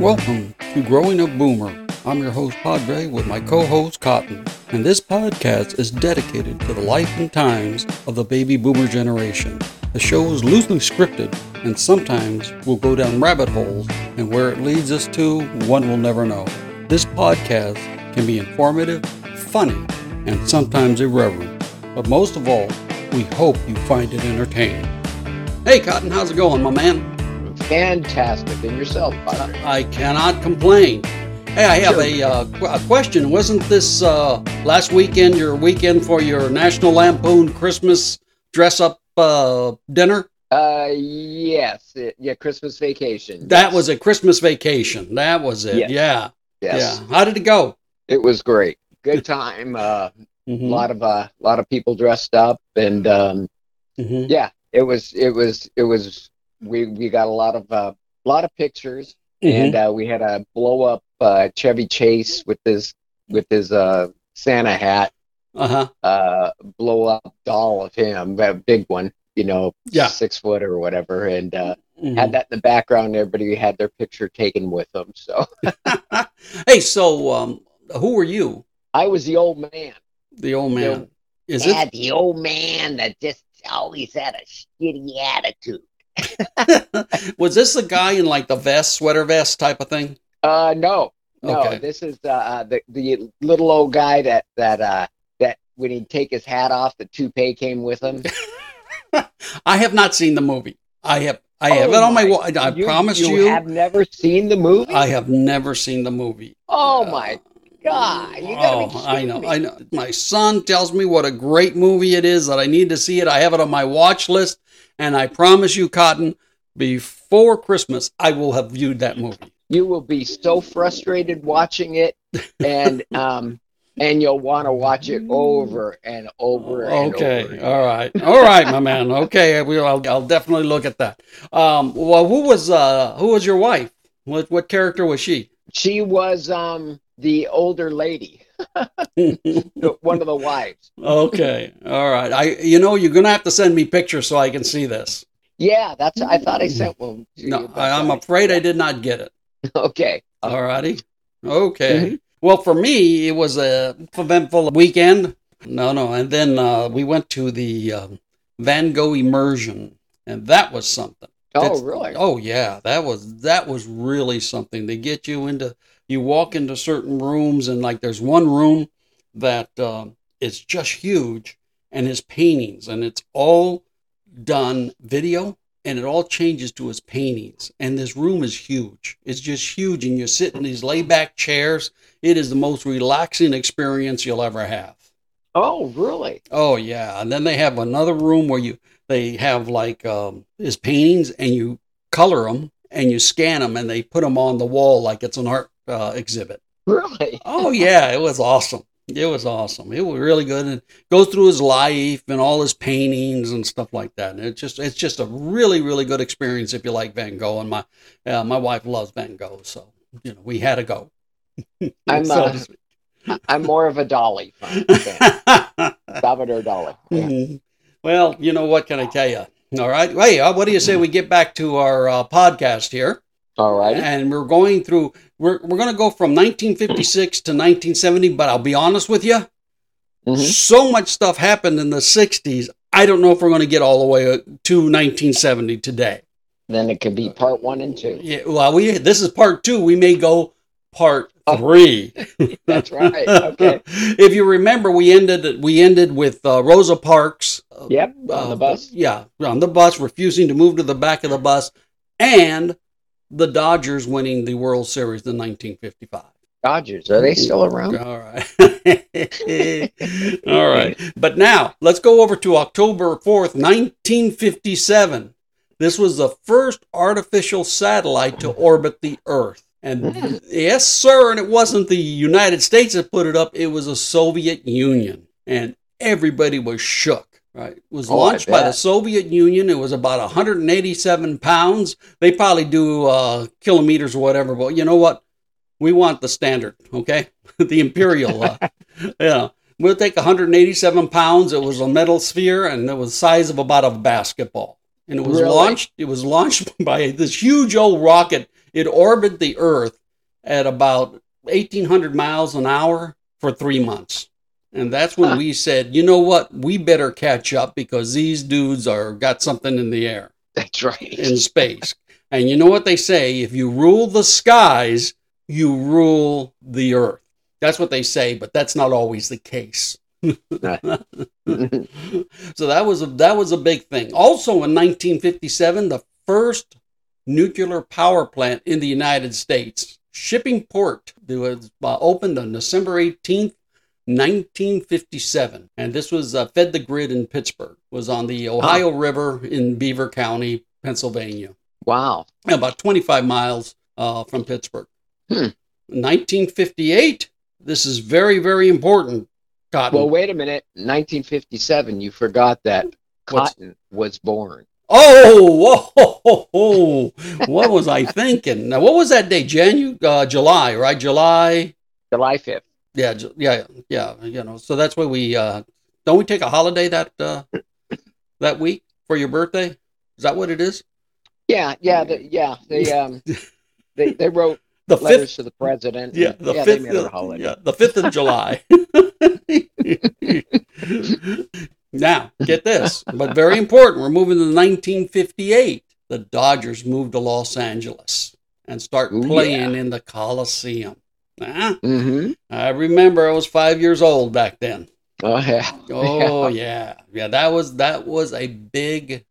Welcome to Growing Up Boomer. I'm your host Padre with my co-host Cotton, and this podcast is dedicated to the life and times of the baby boomer generation. The show is loosely scripted, and sometimes we'll go down rabbit holes, and where it leads us to, one will never know. This podcast can be informative, funny, and sometimes irreverent, but most of all, we hope you find it entertaining. Hey Cotton, how's it going, my man? Fantastic. And yourself, Padre? I cannot complain. Hey, I have a question. Wasn't this last weekend your weekend for your National Lampoon Christmas dress-up dinner? Yes. Christmas Vacation. That was a Christmas Vacation. That was it. Yes. Yeah. Yes. Yeah. How did it go? It was great. Good time. Mm-hmm. A lot of people dressed up, and mm-hmm. Yeah, it was. We got a lot of pictures, mm-hmm. and we had a blow up Chevy Chase with his Santa hat, uh-huh. Blow up doll of him, a big one, 6 foot or whatever, and mm-hmm. had that in the background. Everybody had their picture taken with them. So, hey, so who were you? I was the old man. The old man. The old man that just always had a shitty attitude. Was this the guy in like the sweater vest type of thing? No. Okay. This is the little old guy that when he'd take his hat off, the toupee came with him. I have not seen the movie. I have it on my wall. I promise you. You have never seen the movie? I have never seen the movie. Oh my God! You gotta be kidding me. I know. My son tells me what a great movie it is, that I need to see it. I have it on my watch list. And I promise you, Cotton, before Christmas, I will have viewed that movie. You will be so frustrated watching it, and you'll want to watch it over and over and over. Okay, all right, my man. Okay, I'll definitely look at that. Well, who was your wife? What character was she? She was the older lady. One of the wives. Okay, all right. You're gonna have to send me pictures so I can see this. Yeah, that's. I thought I sent one. No, I'm afraid I did not get it. Okay. All righty. Okay. Mm-hmm. Well, for me, it was a eventful weekend. No, and then we went to the Van Gogh immersion, and that was something. Oh, really? Oh, yeah. That was really something. They get you into. You walk into certain rooms, and like there's one room that is just huge, and his paintings, and it's all done video, and it all changes to his paintings. And this room is huge. It's just huge, and you sit in these layback chairs. It is the most relaxing experience you'll ever have. Oh, really? Oh, yeah. And then they have another room where they have like his paintings, and you color them, and you scan them, and they put them on the wall like it's an art exhibit. Really? Oh yeah, it was awesome. It was really good, and it goes through his life and all his paintings and stuff like that. And it's just a really, really good experience if you like Van Gogh. And my wife loves Van Gogh, so we had to go. I'm more of a Dali fan. Salvador Dali. Yeah. Mm-hmm. Well, you know what can I tell you? All right, hey, what do you say we get back to our podcast here? All right, and we're going through. We're going to go from 1956 to 1970, but I'll be honest with you, mm-hmm. so much stuff happened in the 60s, I don't know if we're going to get all the way to 1970 today. Then it could be part 1 and 2. Yeah, well, this is part 2. We may go part 3. That's right. Okay. If you remember, we ended with Rosa Parks. Yep, on the bus. Yeah, on the bus, refusing to move to the back of the bus, and the Dodgers winning the World Series in 1955. Dodgers, are they still around? All right. All right. But now, let's go over to October 4th, 1957. This was the first artificial satellite to orbit the Earth. And yes, sir, and it wasn't the United States that put it up. It was the Soviet Union. And everybody was shook. Right. It was launched by the Soviet Union. It was about 187 pounds. They probably do kilometers or whatever, but you know what? We want the standard, okay? The imperial. We'll take 187 pounds. It was a metal sphere, and it was the size of about a basketball. And it was launched by this huge old rocket. It orbited the Earth at about 1,800 miles an hour for 3 months. And that's when we said, you know what, we better catch up because these dudes are got something in the air. That's right. In space. And you know what they say, if you rule the skies, you rule the Earth. That's what they say, but that's not always the case. So that was a big thing. Also in 1957, the first nuclear power plant in the United States, Shippingport, was opened on December 18th, 1957. And this was fed the grid in Pittsburgh. It was on the Ohio River in Beaver County, Pennsylvania. Wow. About 25 miles from Pittsburgh. 1958, this is very, very important, cotton. Well, wait a minute. 1957, you forgot that cotton was born. Oh, whoa. What was I thinking? Now, what was that day? July, right? July 5th. Yeah. You know, so that's where we, don't we take a holiday that week for your birthday? Is that what it is? Yeah. They wrote the letters to the president. Yeah, they made it a holiday. Yeah, the 5th of July. Now, get this, but very important. We're moving to 1958. The Dodgers moved to Los Angeles and start playing in the Coliseum. Mm-hmm. I remember I was 5 years old back then. Oh yeah. That was a big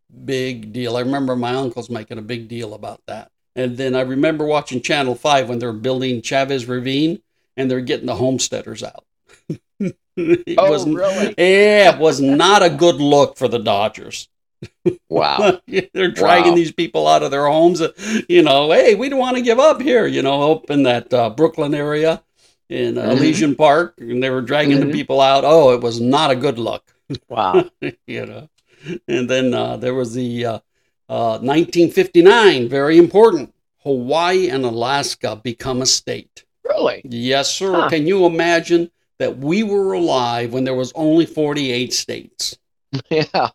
deal. I remember my uncles making a big deal about that. And then I remember watching Channel 5 when they're building Chavez Ravine and they're getting the homesteaders out. Really? Yeah, it was not a good look for the Dodgers. Wow. They're dragging these people out of their homes. You know, hey, we don't want to give up here, you know, up in that Brooklyn area in Elysian Park. And they were dragging the people out. Oh, it was not a good look. Wow. You know, and then there was the 1959, very important. Hawaii and Alaska become a state. Really? Yes, sir. Huh. Can you imagine that we were alive when there was only 48 states? Yeah.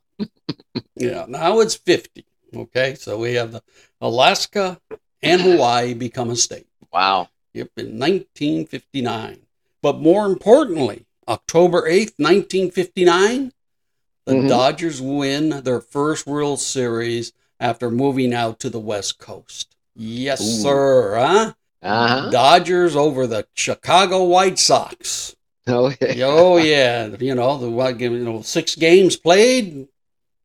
Yeah, now it's 50. Okay, so we have the Alaska and Hawaii become a state. Wow. Yep, in 1959. But more importantly, October 8th, 1959, the Dodgers win their first World Series after moving out to the West Coast. Yes, sir. Huh? Uh-huh. Dodgers over the Chicago White Sox. Oh yeah. You know, the 6 games played.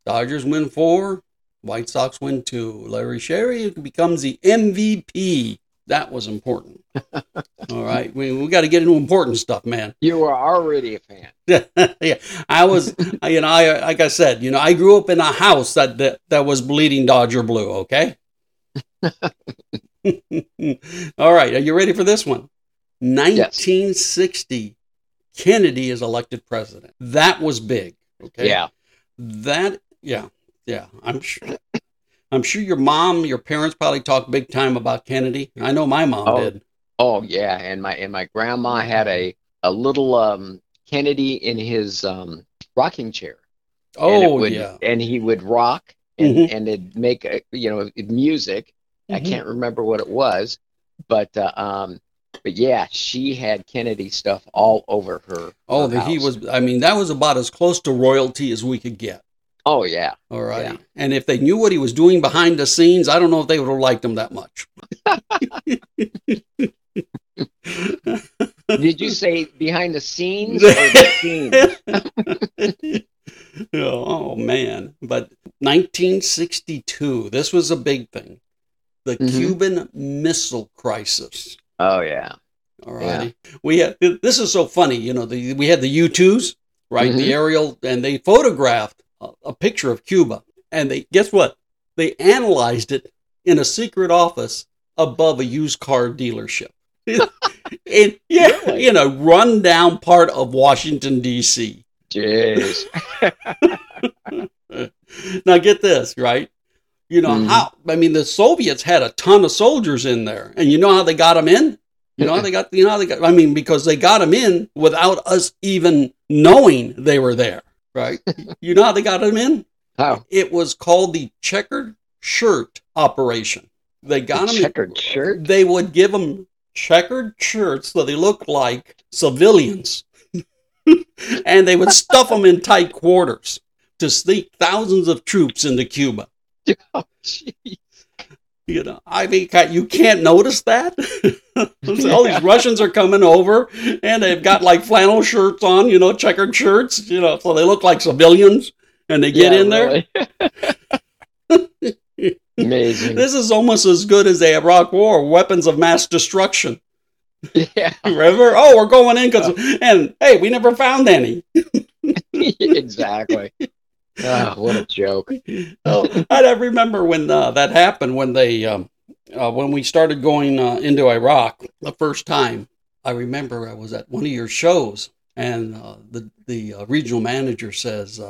Dodgers win 4, White Sox win 2. Larry Sherry becomes the MVP. That was important. All right, we got to get into important stuff, man. You were already a fan. Yeah, I was. You know, I like I said, you know, I grew up in a house that was bleeding Dodger blue. Okay. All right, are you ready for this one? 1960. Yes. Kennedy is elected president. That was big. Okay. Yeah. Yeah. I'm sure your parents probably talked big time about Kennedy. I know my mom did. Oh yeah, and my grandma had a little Kennedy in his rocking chair. And he would rock and it'd make music. I can't remember what it was, but yeah, she had Kennedy stuff all over her. Oh, that was about as close to royalty as we could get. Oh, yeah. All right. Yeah. And if they knew what he was doing behind the scenes, I don't know if they would have liked him that much. Did you say behind the scenes or the scenes? Oh, man. But 1962, this was a big thing. The Cuban Missile Crisis. Oh, yeah. All right. Yeah. This is so funny. You know, we had the U2s, right? The aerial, and they photographed a picture of Cuba. And guess what? They analyzed it in a secret office above a used car dealership. Really? In a rundown part of Washington, D.C. Jeez. Now, get this, right? You know the Soviets had a ton of soldiers in there, and you know how they got them in? Because they got them in without us even knowing they were there, right? You know how they got them in? How? It was called the checkered shirt operation. They got them checkered shirt. They would give them checkered shirts so they looked like civilians, and they would stuff them in tight quarters to sneak thousands of troops into Cuba. Oh, geez. You know, I mean, you can't notice that. All these Russians are coming over, and they've got like flannel shirts on, you know, checkered shirts, you know, so they look like civilians, and they get in there. Really. Amazing. This is almost as good as the Iraq War, weapons of mass destruction. Yeah. Remember? Oh, we're going in, and hey, we never found any. Exactly. Oh, what a joke. Oh, I remember when that happened, when we started going into Iraq the first time. I remember I was at one of your shows, and the regional manager says,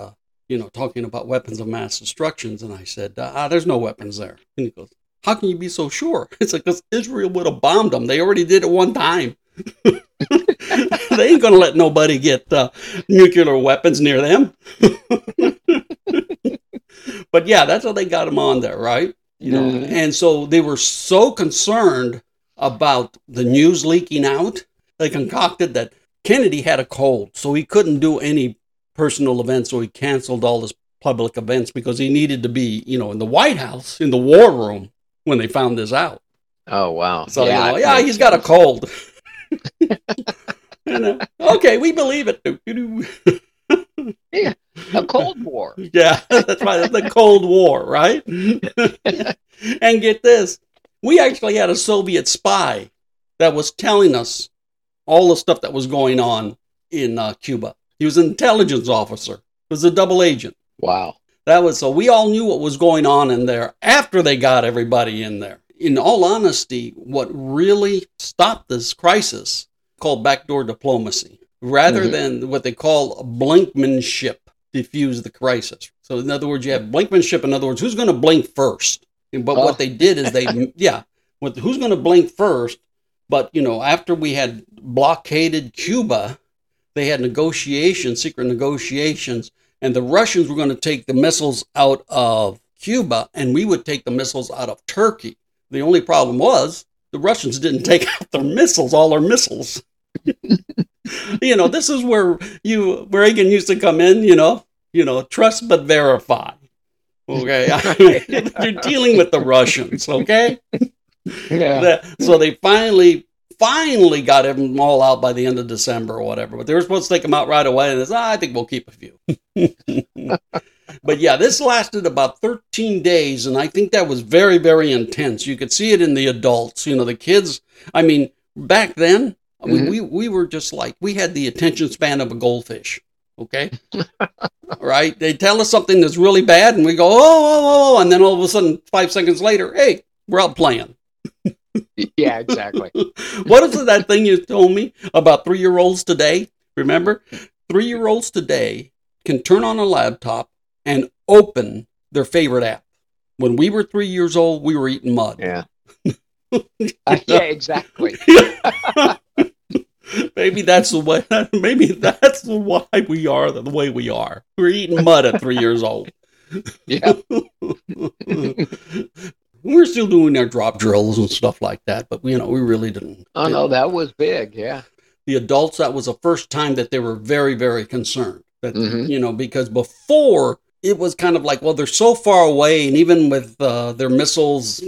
you know, talking about weapons of mass destruction, and I said, there's no weapons there. And he goes, how can you be so sure? It's like, because Israel would have bombed them. They already did it one time. They ain't going to let nobody get nuclear weapons near them. But yeah, that's how they got them on there, right? You know, and so they were so concerned about the news leaking out, they concocted that Kennedy had a cold, so he couldn't do any personal events, so he canceled all his public events because he needed to be, you know, in the White House, in the war room when they found this out. Oh, wow. So, yeah, you know, yeah, he's got a cold. And, okay, we believe it. Yeah, a Cold War. Yeah, that's right. The Cold War, right? And get this. We actually had a Soviet spy that was telling us all the stuff that was going on in Cuba. He was an intelligence officer. He was a double agent. Wow. That was so we all knew what was going on in there after they got everybody in there. In all honesty, what really stopped this crisis called backdoor diplomacy, rather than what they call blinkmanship, diffuse the crisis. So in other words, you have blinkmanship. In other words, who's going to blink first? But what they did is they, who's going to blink first? But, you know, after we had blockaded Cuba, they had negotiations, secret negotiations, and the Russians were going to take the missiles out of Cuba, and we would take the missiles out of Turkey. The only problem was the Russians didn't take out their missiles, all our missiles. You know, this is where Reagan used to come in, you know, trust but verify. Okay. You're dealing with the Russians, okay? Yeah. So they finally got them all out by the end of December or whatever, but they were supposed to take them out right away, and I think we'll keep a few. But yeah, this lasted about 13 days, and I think that was very, very intense. You could see it in the adults, you know, the kids. I mean, back then, we were just like, we had the attention span of a goldfish, okay? Right? They tell us something that's really bad, and we go, oh, and then all of a sudden, 5 seconds later, hey, we're out playing. Yeah, exactly. What is that thing you told me about 3-year-olds today? Remember? 3-year-olds today can turn on a laptop and open their favorite app. When we were 3 years old, we were eating mud. Yeah. Yeah, exactly. Maybe that's why we are the way we are. We're eating mud at 3 years old. Yeah. We're still doing their drop drills and stuff like that, but you know, we really didn't. Oh no, that was big, yeah. The adults, that was the first time that they were very, very concerned. That, you know, because before it was kind of like, well, they're so far away, and even with their missiles,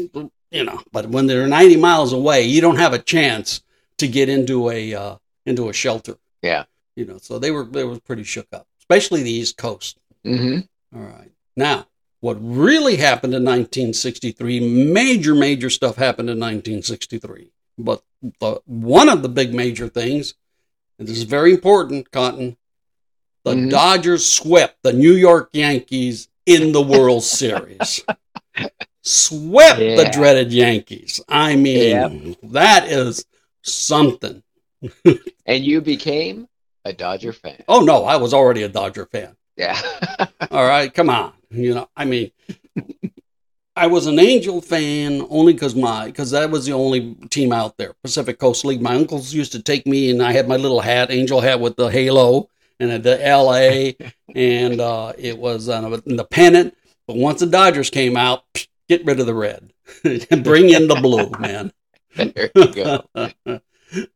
you know, but when they're 90 miles away, you don't have a chance to get into a shelter. Yeah. You know, so they were pretty shook up, especially the East Coast. All right. Now, what really happened in 1963, major stuff happened in 1963. But one of the big major things, and this is very important, Cotton, the Dodgers swept the New York Yankees in the World Series. Swept the dreaded Yankees. I mean, that is something. And you became a Dodger fan. Oh, no, I was already a Dodger fan. Yeah. All right, come on. You know, I mean, I was an Angel fan only because that was the only team out there, Pacific Coast League. My uncles used to take me, and I had my little hat, Angel hat with the halo, and at the LA, and it was in the pennant. But once the Dodgers came out, get rid of the red. Bring in the blue, man. There you go.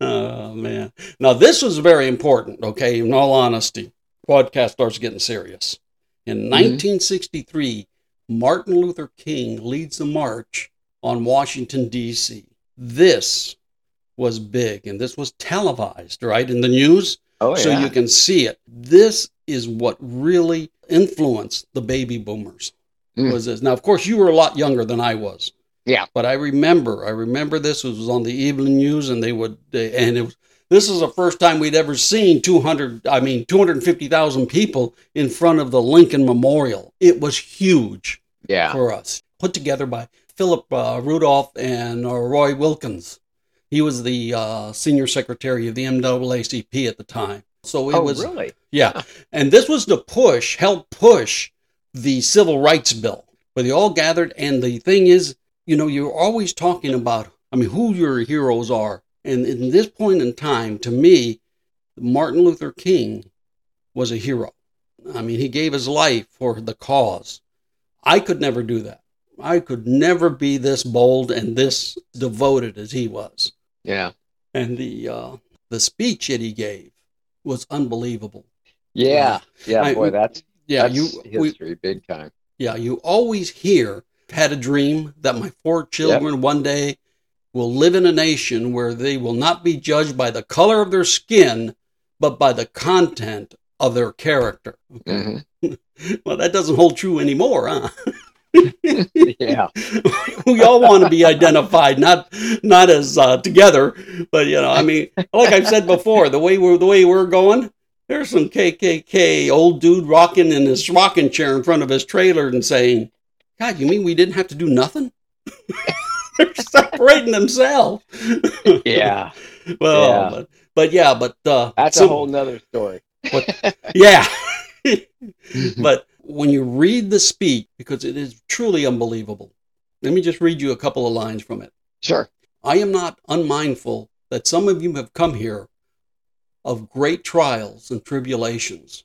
Oh, man. Now, this was very important, okay, in all honesty. Podcast starts getting serious. In 1963, Martin Luther King leads the march on Washington, D.C. This was big, and this was televised, right, in the news. Oh, yeah. So you can see it. This is what really influenced the baby boomers. Was this. Now, of course, you were a lot younger than I was. Yeah. But I remember this was on the evening news, and this is the first time we'd ever seen 250,000 people in front of the Lincoln Memorial. It was huge for us. Put together by Philip Rudolph and Roy Wilkins. He was the senior secretary of the NAACP at the time. So it was really? Yeah. And this was to help push the Civil Rights Bill, where they all gathered. And the thing is, you know, you're always talking about, who your heroes are. And in this point in time, to me, Martin Luther King was a hero. He gave his life for the cause. I could never do that. I could never be this bold and this devoted as he was. Yeah. And the speech that he gave was unbelievable. Yeah. Big time. Yeah. You always hear, had a dream that my four children one day will live in a nation where they will not be judged by the color of their skin, but by the content of their character. Mm-hmm. Well, that doesn't hold true anymore, huh? Yeah. We all want to be identified, not as together, but like I've said before, the way we're going, there's some KKK old dude rocking in his rocking chair in front of his trailer and saying, "God, you mean we didn't have to do nothing?" They're separating themselves. Yeah. Well, yeah. But that's a whole nother story. But, yeah. But when you read the speech, because it is truly unbelievable, let me just read you a couple of lines from it. Sure. I am not unmindful that some of you have come here of great trials and tribulations.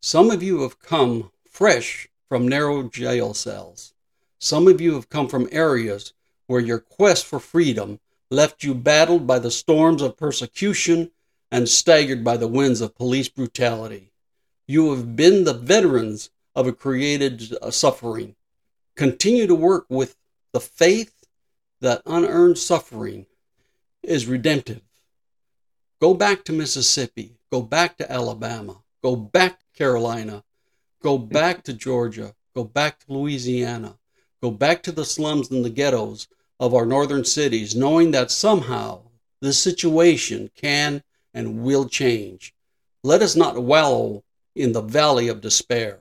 Some of you have come fresh from narrow jail cells. Some of you have come from areas where your quest for freedom left you battled by the storms of persecution and staggered by the winds of police brutality. You have been the veterans of a created suffering. Continue to work with the faith that unearned suffering is redemptive. Go back to Mississippi. Go back to Alabama. Go back to Carolina. Go back to Georgia. Go back to Louisiana. Go back to the slums and the ghettos of our northern cities, knowing that somehow this situation can and will change. Let us not wallow in the valley of despair.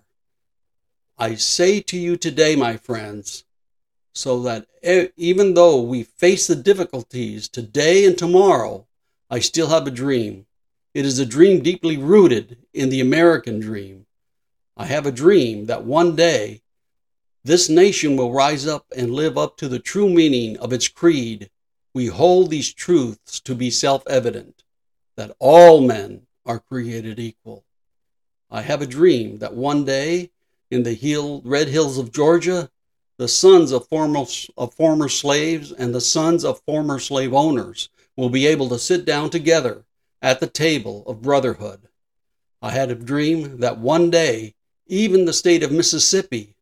I say to you today, my friends, so that even though we face the difficulties today and tomorrow, I still have a dream. It is a dream deeply rooted in the American dream. I have a dream that one day this nation will rise up and live up to the true meaning of its creed. We hold these truths to be self-evident, that all men are created equal. I have a dream that one day in the red hills of Georgia, the sons of former slaves and the sons of former slave owners will be able to sit down together at the table of brotherhood. I had a dream that one day, even the state of Mississippi,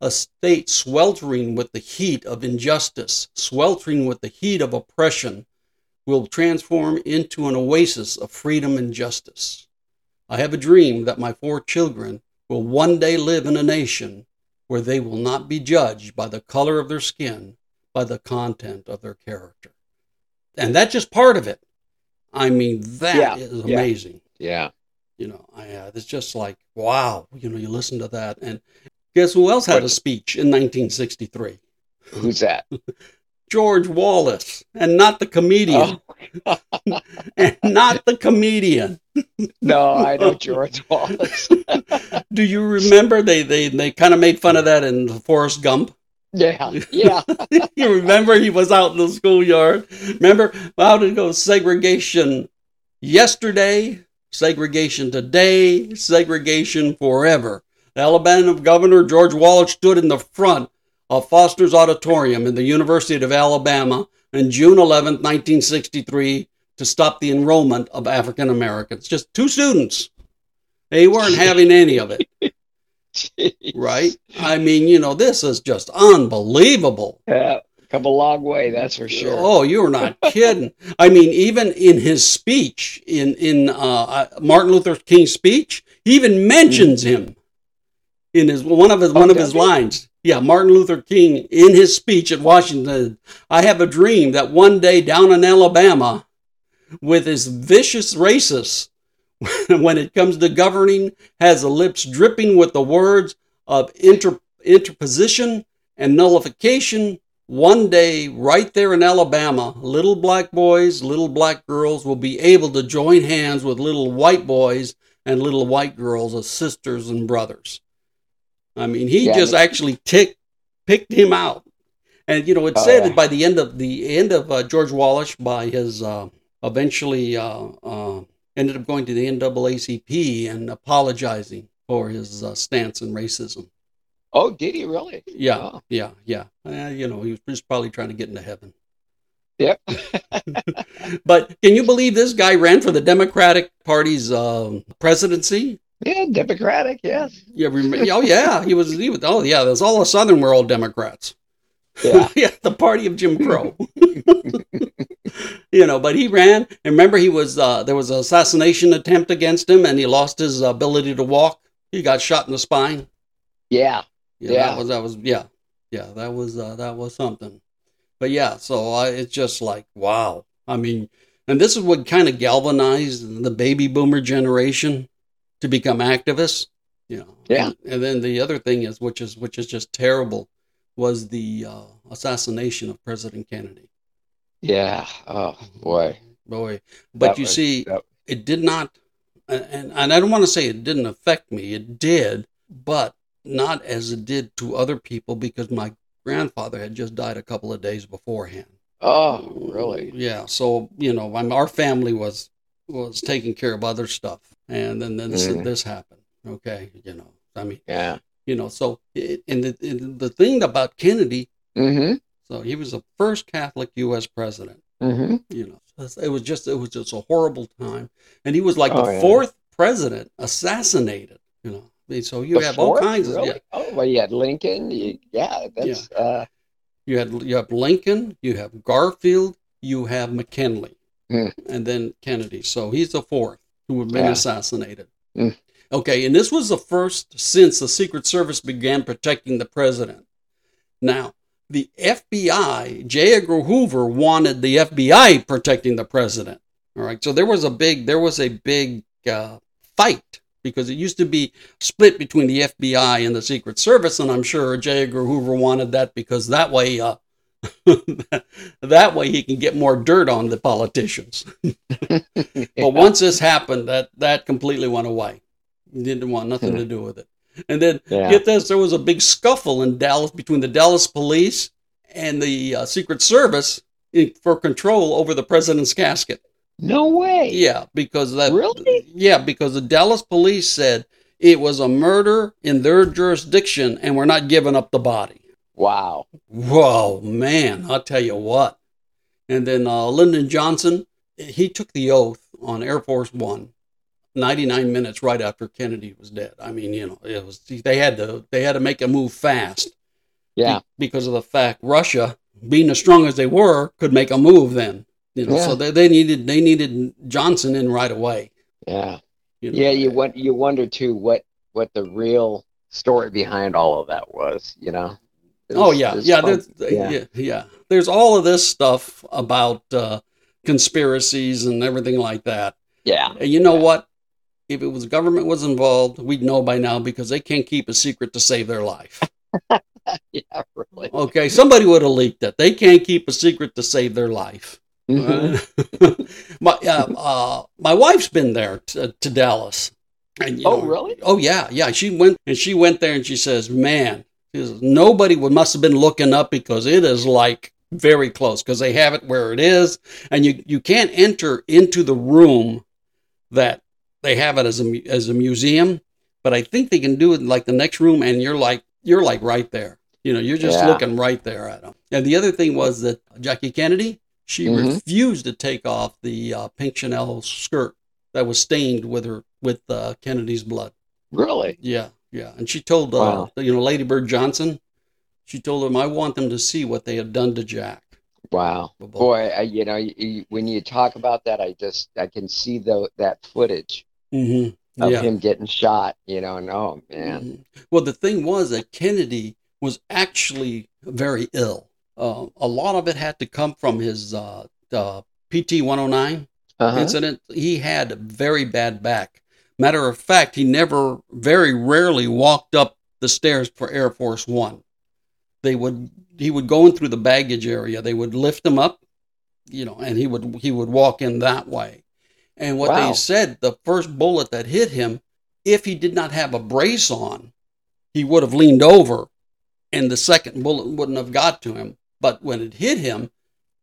a state sweltering with the heat of injustice, sweltering with the heat of oppression, will transform into an oasis of freedom and justice. I have a dream that my four children will one day live in a nation where they will not be judged by the color of their skin, by the content of their character. And that's just part of it. That is amazing. Yeah. It's just like, wow. You listen to that. And guess who else had a speech in 1963? Who's that? George Wallace, and not the comedian. Oh. And not the comedian. No, I know George Wallace. Do you remember they kind of made fun of that in Forrest Gump? Yeah. You remember he was out in the schoolyard? Remember how to go segregation yesterday, segregation today, segregation forever. The Alabama governor, George Wallace, stood in the front of Foster's Auditorium in the University of Alabama on June 11, 1963, to stop the enrollment of African Americans. Just two students. They weren't having any of it. Right? I mean, you know, this is just unbelievable. Yeah, come a long way, that's for sure. Oh, you're not kidding. I mean, even in his speech, in Martin Luther King's speech, he even mentions him in one of his lines. Yeah, Martin Luther King, in his speech at Washington, I have a dream that one day down in Alabama, with his vicious racists, when it comes to governing, has the lips dripping with the words of interposition and nullification. One day, right there in Alabama, little black boys, little black girls will be able to join hands with little white boys and little white girls as sisters and brothers. I mean, he just picked him out. And, you know, it's said that by the end of George Wallace, by his eventually ended up going to the NAACP and apologizing for his stance on racism. Oh, did he really? Yeah, wow. Yeah. You know, he was just probably trying to get into heaven. Yep. But can you believe this guy ran for the Democratic Party's presidency? Yeah, Democratic, yes. Yeah. He was. Oh, yeah. That's all the Southern world Democrats. Yeah. Yeah, the party of Jim Crow. You know, but he ran. And remember, he was there was an assassination attempt against him, and he lost his ability to walk. He got shot in the spine. Yeah. That was something. But yeah, so it's just like, wow. I mean, and this is what kind of galvanized the baby boomer generation to become activists, you know. Yeah. And then the other thing is, which is just terrible, was the assassination of President Kennedy. Yeah. Oh boy. But you see, it did not, and I don't want to say it didn't affect me. It did, but not as it did to other people, because my grandfather had just died a couple of days beforehand. Oh, really? Yeah. So, you know, our family was taking care of other stuff. And then this happened. Okay. You know, I mean, yeah, you know, so the thing about Kennedy, so he was the first Catholic U.S. president, you know, it was just a horrible time. And he was like the fourth president assassinated, you know, I mean, so you the have fourth? All kinds of, really? Yeah. Oh, well, you had Lincoln. You have Lincoln, you have Garfield, you have McKinley, and then Kennedy. So he's the fourth who have been assassinated. Mm. Okay, and this was the first since the Secret Service began protecting the president. Now, the FBI, J. Edgar Hoover wanted the FBI protecting the president. All right, so there was a big fight, because it used to be split between the FBI and the Secret Service, and I'm sure J. Edgar Hoover wanted that, because that way, he can get more dirt on the politicians. But once this happened, that completely went away. He didn't want nothing to do with it. And then, get this, there was a big scuffle in Dallas between the Dallas police and the Secret Service for control over the president's casket. No way. Yeah, because the Dallas police said it was a murder in their jurisdiction, and we're not giving up the body. Wow. Whoa, man, I'll tell you what. And then Lyndon Johnson, he took the oath on Air Force One, 99 minutes right after Kennedy was dead. I mean, you know, it was they had to make a move fast. Yeah. Because of the fact Russia, being as strong as they were, could make a move then. You know, so they needed Johnson in right away. Yeah, you know? Yeah. You wonder too what the real story behind all of that was. You know. There's all of this stuff about conspiracies and everything like that. Yeah. And you know what? If it was government was involved, we'd know by now, because they can't keep a secret to save their life. Yeah, really. Okay, somebody would have leaked it. They can't keep a secret to save their life. My wife's been there to Dallas. And, really? Oh, yeah. She went there, and she says, man, nobody must have been looking up, because it is like very close, because they have it where it is. And you can't enter into the room that they have it as a museum. But I think they can do it in like the next room, and you're like right there. You know, you're just looking right there at them. And the other thing was that Jackie Kennedy, she refused to take off the pink Chanel skirt that was stained with Kennedy's blood. Really? Yeah, yeah. And she told, you know, Lady Bird Johnson, she told him, I want them to see what they had done to Jack. Wow. Boy, you know, when you talk about that, I can see that footage of him getting shot, you know, and oh, man. Mm-hmm. Well, the thing was that Kennedy was actually very ill. A lot of it had to come from his PT-109 incident. He had a very bad back. Matter of fact, he very rarely walked up the stairs for Air Force One. He would go in through the baggage area. They would lift him up, you know, and he would walk in that way. And what they said, the first bullet that hit him, if he did not have a brace on, he would have leaned over and the second bullet wouldn't have got to him. But when it hit him,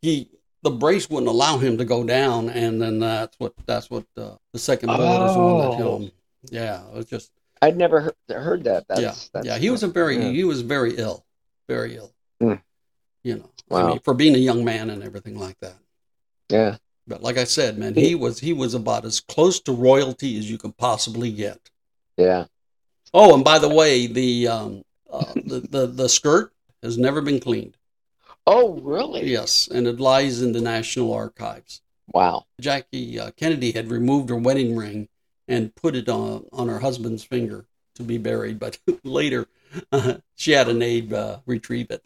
the brace wouldn't allow him to go down. And then that's what the second bullet is the one that hit him. Yeah. It was just, I'd never heard that. He was very ill. Very ill, you know, I mean, for being a young man and everything like that. Yeah. But like I said, man, he was about as close to royalty as you could possibly get. Yeah. Oh, and by the way, the skirt has never been cleaned. Oh, really? Yes. And it lies in the National Archives. Wow. Jackie Kennedy had removed her wedding ring and put it on her husband's finger to be buried. But later, she had an aide retrieve it.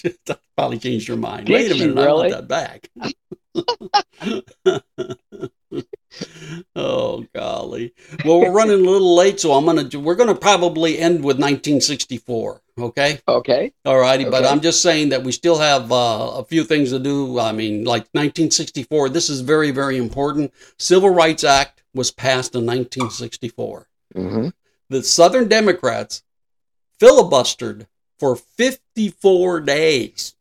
She probably changed her mind. Wait a minute, really? I want that back. Oh, golly. Well, we're running a little late, so we're gonna probably end with 1964. Okay. Okay. All righty, okay. But I'm just saying that we still have a few things to do. I mean, like 1964. This is very, very important. Civil Rights Act was passed in 1964. Mm-hmm. The Southern Democrats filibustered for 54 days,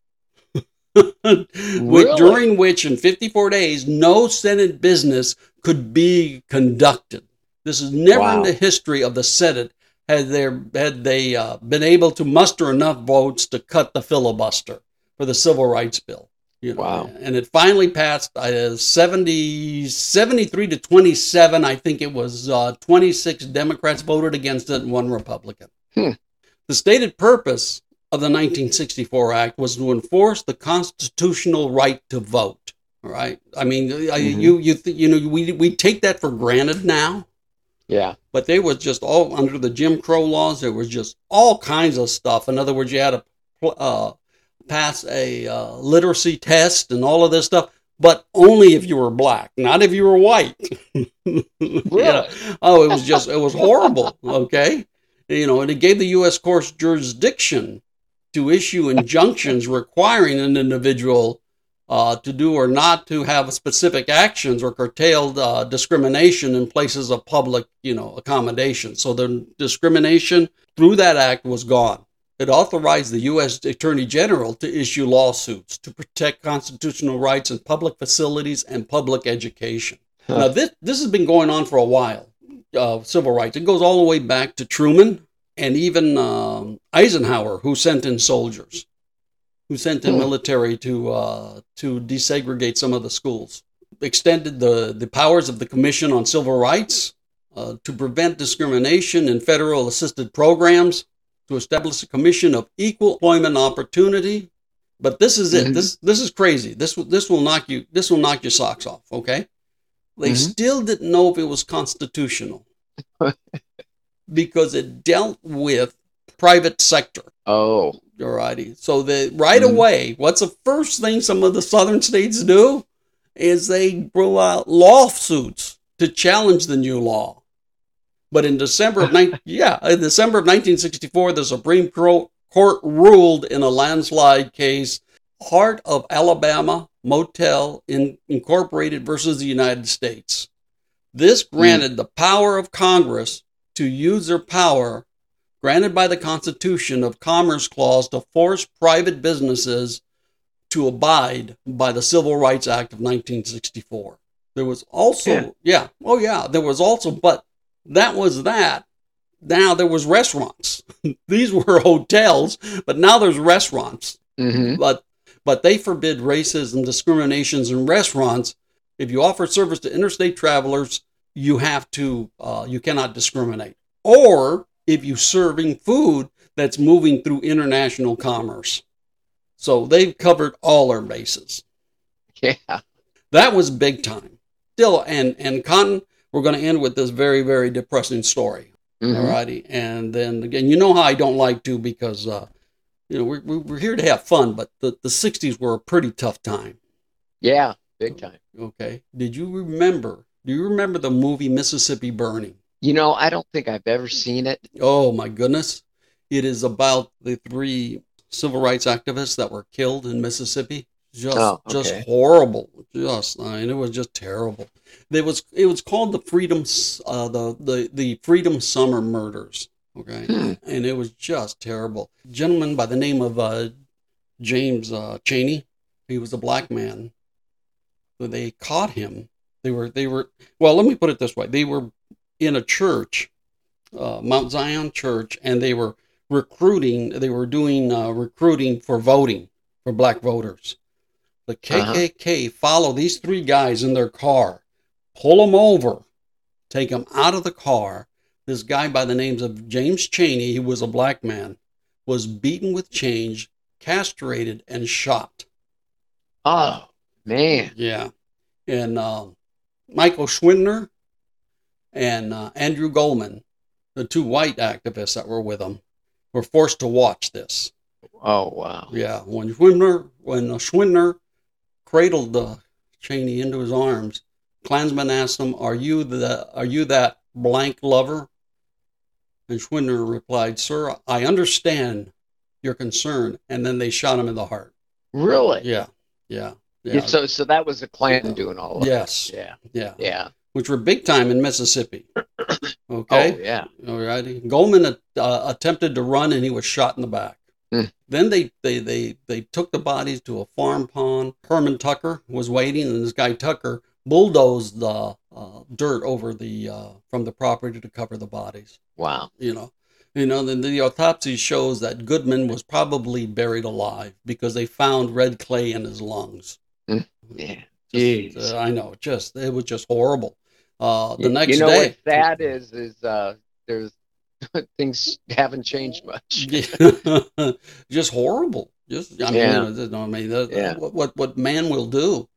during which in 54 days, no Senate business could be conducted. This is never in the history of the Senate had they been able to muster enough votes to cut the filibuster for the Civil Rights Bill. You know? Wow. And it finally passed 73-27. I think it was 26 Democrats voted against it and one Republican. Hmm. The stated purpose of the 1964 Act was to enforce the constitutional right to vote. All right, I mean, you know, we take that for granted now. Yeah. But they were just all under the Jim Crow laws. There was just all kinds of stuff. In other words, you had to pass a literacy test and all of this stuff, but only if you were black, not if you were white. Really? Yeah. Oh, it was horrible. Okay. You know, and it gave the U.S. courts jurisdiction to issue injunctions requiring an individual to do or not to have specific actions or curtailed discrimination in places of public, you know, accommodation. So the discrimination through that act was gone. It authorized the U.S. Attorney General to issue lawsuits to protect constitutional rights in public facilities and public education. Huh. Now, this has been going on for a while. Civil rights. It goes all the way back to Truman and even Eisenhower, who sent in soldiers, who sent in military to desegregate some of the schools, extended the powers of the Commission on Civil Rights to prevent discrimination in federal assisted programs, to establish a commission of equal employment opportunity. But this is it. This is crazy. This will knock your socks off. Okay. They still didn't know if it was constitutional because it dealt with private sector. Oh. All righty. So away, what's the first thing some of the southern states do is they throw out lawsuits to challenge the new law. But in December of 1964, the Supreme Court ruled in a landslide case, Heart of Alabama Motel Incorporated versus the United States. This granted the power of Congress to use their power granted by the Constitution of Commerce Clause to force private businesses to abide by the Civil Rights Act of 1964. There was also, but that was that. now there was restaurants. These were hotels, but now there's restaurants. Mm-hmm. But they forbid racism, discriminations in restaurants. If you offer service to interstate travelers, you have to, you cannot discriminate. Or if you're serving food that's moving through international commerce. So they've covered all our bases. Yeah. That was big time. Still, and Cotton, we're going to end with this very, very depressing story. Mm-hmm. All righty. And then again, you know how I don't like to because, you know, we're here to have fun, but the 60s were a pretty tough time. Yeah, big time. Okay. Do you remember the movie Mississippi Burning? You know, I don't think I've ever seen it. Oh, my goodness. It is about the three civil rights activists that were killed in Mississippi. Just horrible. It was just terrible. It was called the Freedom Summer Murders. Okay. And it was just terrible. A gentleman by the name of James Cheney, he was a black man. So they caught him. Well, let me put it this way. They were in a church, Mount Zion Church, and they were recruiting for voting, for black voters. The KKK follow these three guys in their car, pull them over, take them out of the car. This guy by the name of James Cheney, he was a black man, was beaten with chains, castrated, and shot. Oh, man. Yeah. And Michael Schwerner and Andrew Goodman, the two white activists that were with him, were forced to watch this. Oh, wow. Yeah. When Schwerner cradled the Cheney into his arms, Klansman asked him, are you that blank lover? And Schwerner replied, sir, I understand your concern. And then they shot him in the heart. Really? Yeah. So that was the Klan doing all of that. Yeah. Which were big time in Mississippi. Okay. Oh, yeah. All righty. Goldman attempted to run and he was shot in the back. Then they took the bodies to a farm pond. Herman Tucker was waiting, and this guy Tucker bulldozed the dirt over from the property to cover the bodies. Wow. You know. Then the autopsy shows that Goodman was probably buried alive because they found red clay in his lungs. Yeah. Jeez. I know. It was just horrible. The next day. You know what that is there's. Things haven't changed much. Just horrible. What man will do,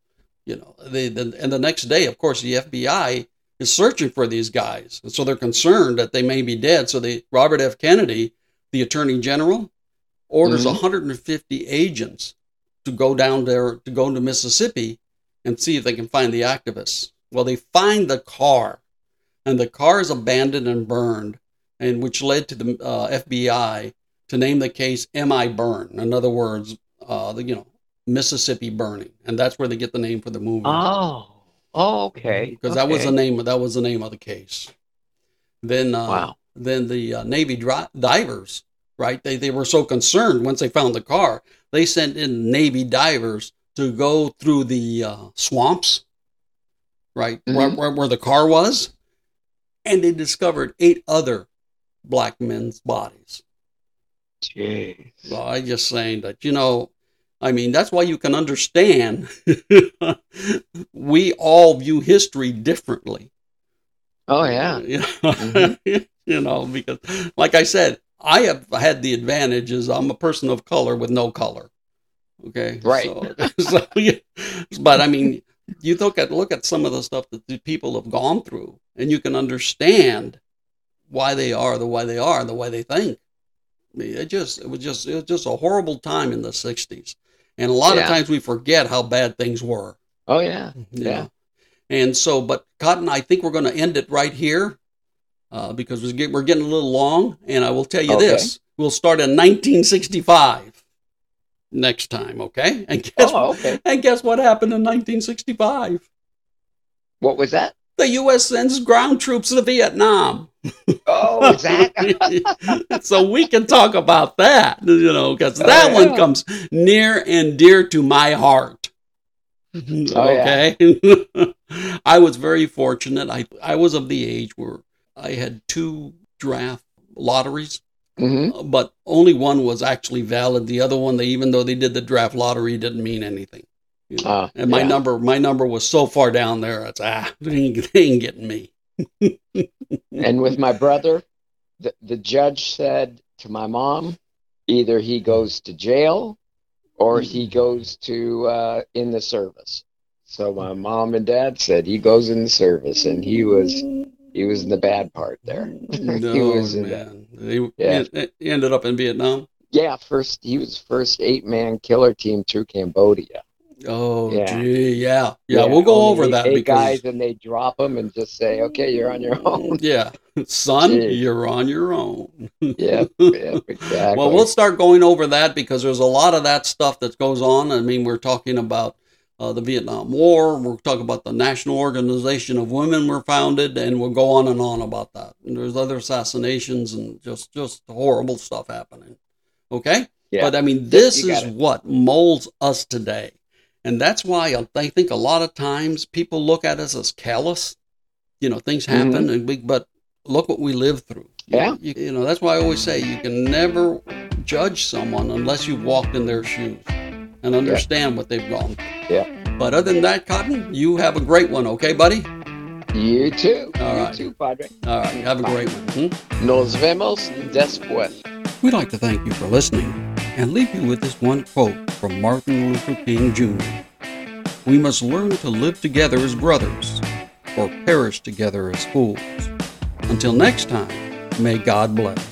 you know. And the next day, of course, the FBI is searching for these guys, and so they're concerned that they may be dead. So Robert F. Kennedy, the Attorney General, orders 150 agents to go down there to go to Mississippi and see if they can find the activists. Well, they find the car, and the car is abandoned and burned. And which led to the FBI to name the case M.I. Burn. In other words, Mississippi Burning, and that's where they get the name for the movie. Oh, okay. Because that was the name of the case. Then, Then the Navy divers, right? They were so concerned once they found the car, they sent in Navy divers to go through the swamps, right, where the car was, and they discovered 8 other black men's bodies. Jeez. Well, I'm just saying that, you know, I mean, that's why you can understand we all view history differently. Oh, yeah. You know, because like I said, I have had the advantages. I'm a person of color with no color. Okay. Right. But I mean, you look at some of the stuff that the people have gone through and you can understand why they are the way they think. I mean, it was just a horrible time in the 60s. And a lot of times we forget how bad things were. Oh, yeah. And so, but Cotton, I think we're going to end it right here because we're getting a little long. And I will tell you this, we'll start in 1965 next time. Okay. And guess what happened in 1965? What was that? The U.S. sends ground troops to Vietnam. Oh, exactly. So we can talk about that, you know, because that one comes near and dear to my heart. I was very fortunate. I was of the age where I had 2 draft lotteries, but only one was actually valid. The other one, even though they did the draft lottery, didn't mean anything. You know? And my number was so far down there. It's they ain't getting me. And with my brother, the judge said to my mom, either he goes to jail or he goes to in the service. So my mom and dad said he goes in the service, and he was in the bad part there. No, he was man. He ended up in Vietnam? Yeah, he was first eight-man killer team through Cambodia. Oh, yeah. Gee, yeah. Yeah, we'll go over that. Eight guys, and they drop them and just say, okay, you're on your own. Yeah, son, you're on your own. yeah, exactly. Well, we'll start going over that because there's a lot of that stuff that goes on. I mean, we're talking about the Vietnam War. We're talking about the National Organization of Women were founded, and we'll go on and on about that. And there's other assassinations and just horrible stuff happening. Okay? Yeah. But, I mean, this is what molds us today. And that's why I think a lot of times people look at us as callous. You know, things happen, but look what we live through. Yeah. You know, that's why I always say you can never judge someone unless you've walked in their shoes and understand what they've gone through. Yeah. But other than that, Cotton, you have a great one, okay, buddy? You too. All right. You too, Padre. All right. Have a great one. Nos vemos después. We'd like to thank you for listening and leave you with this one quote from Martin Luther King, Jr. We must learn to live together as brothers or perish together as fools. Until next time, may God bless.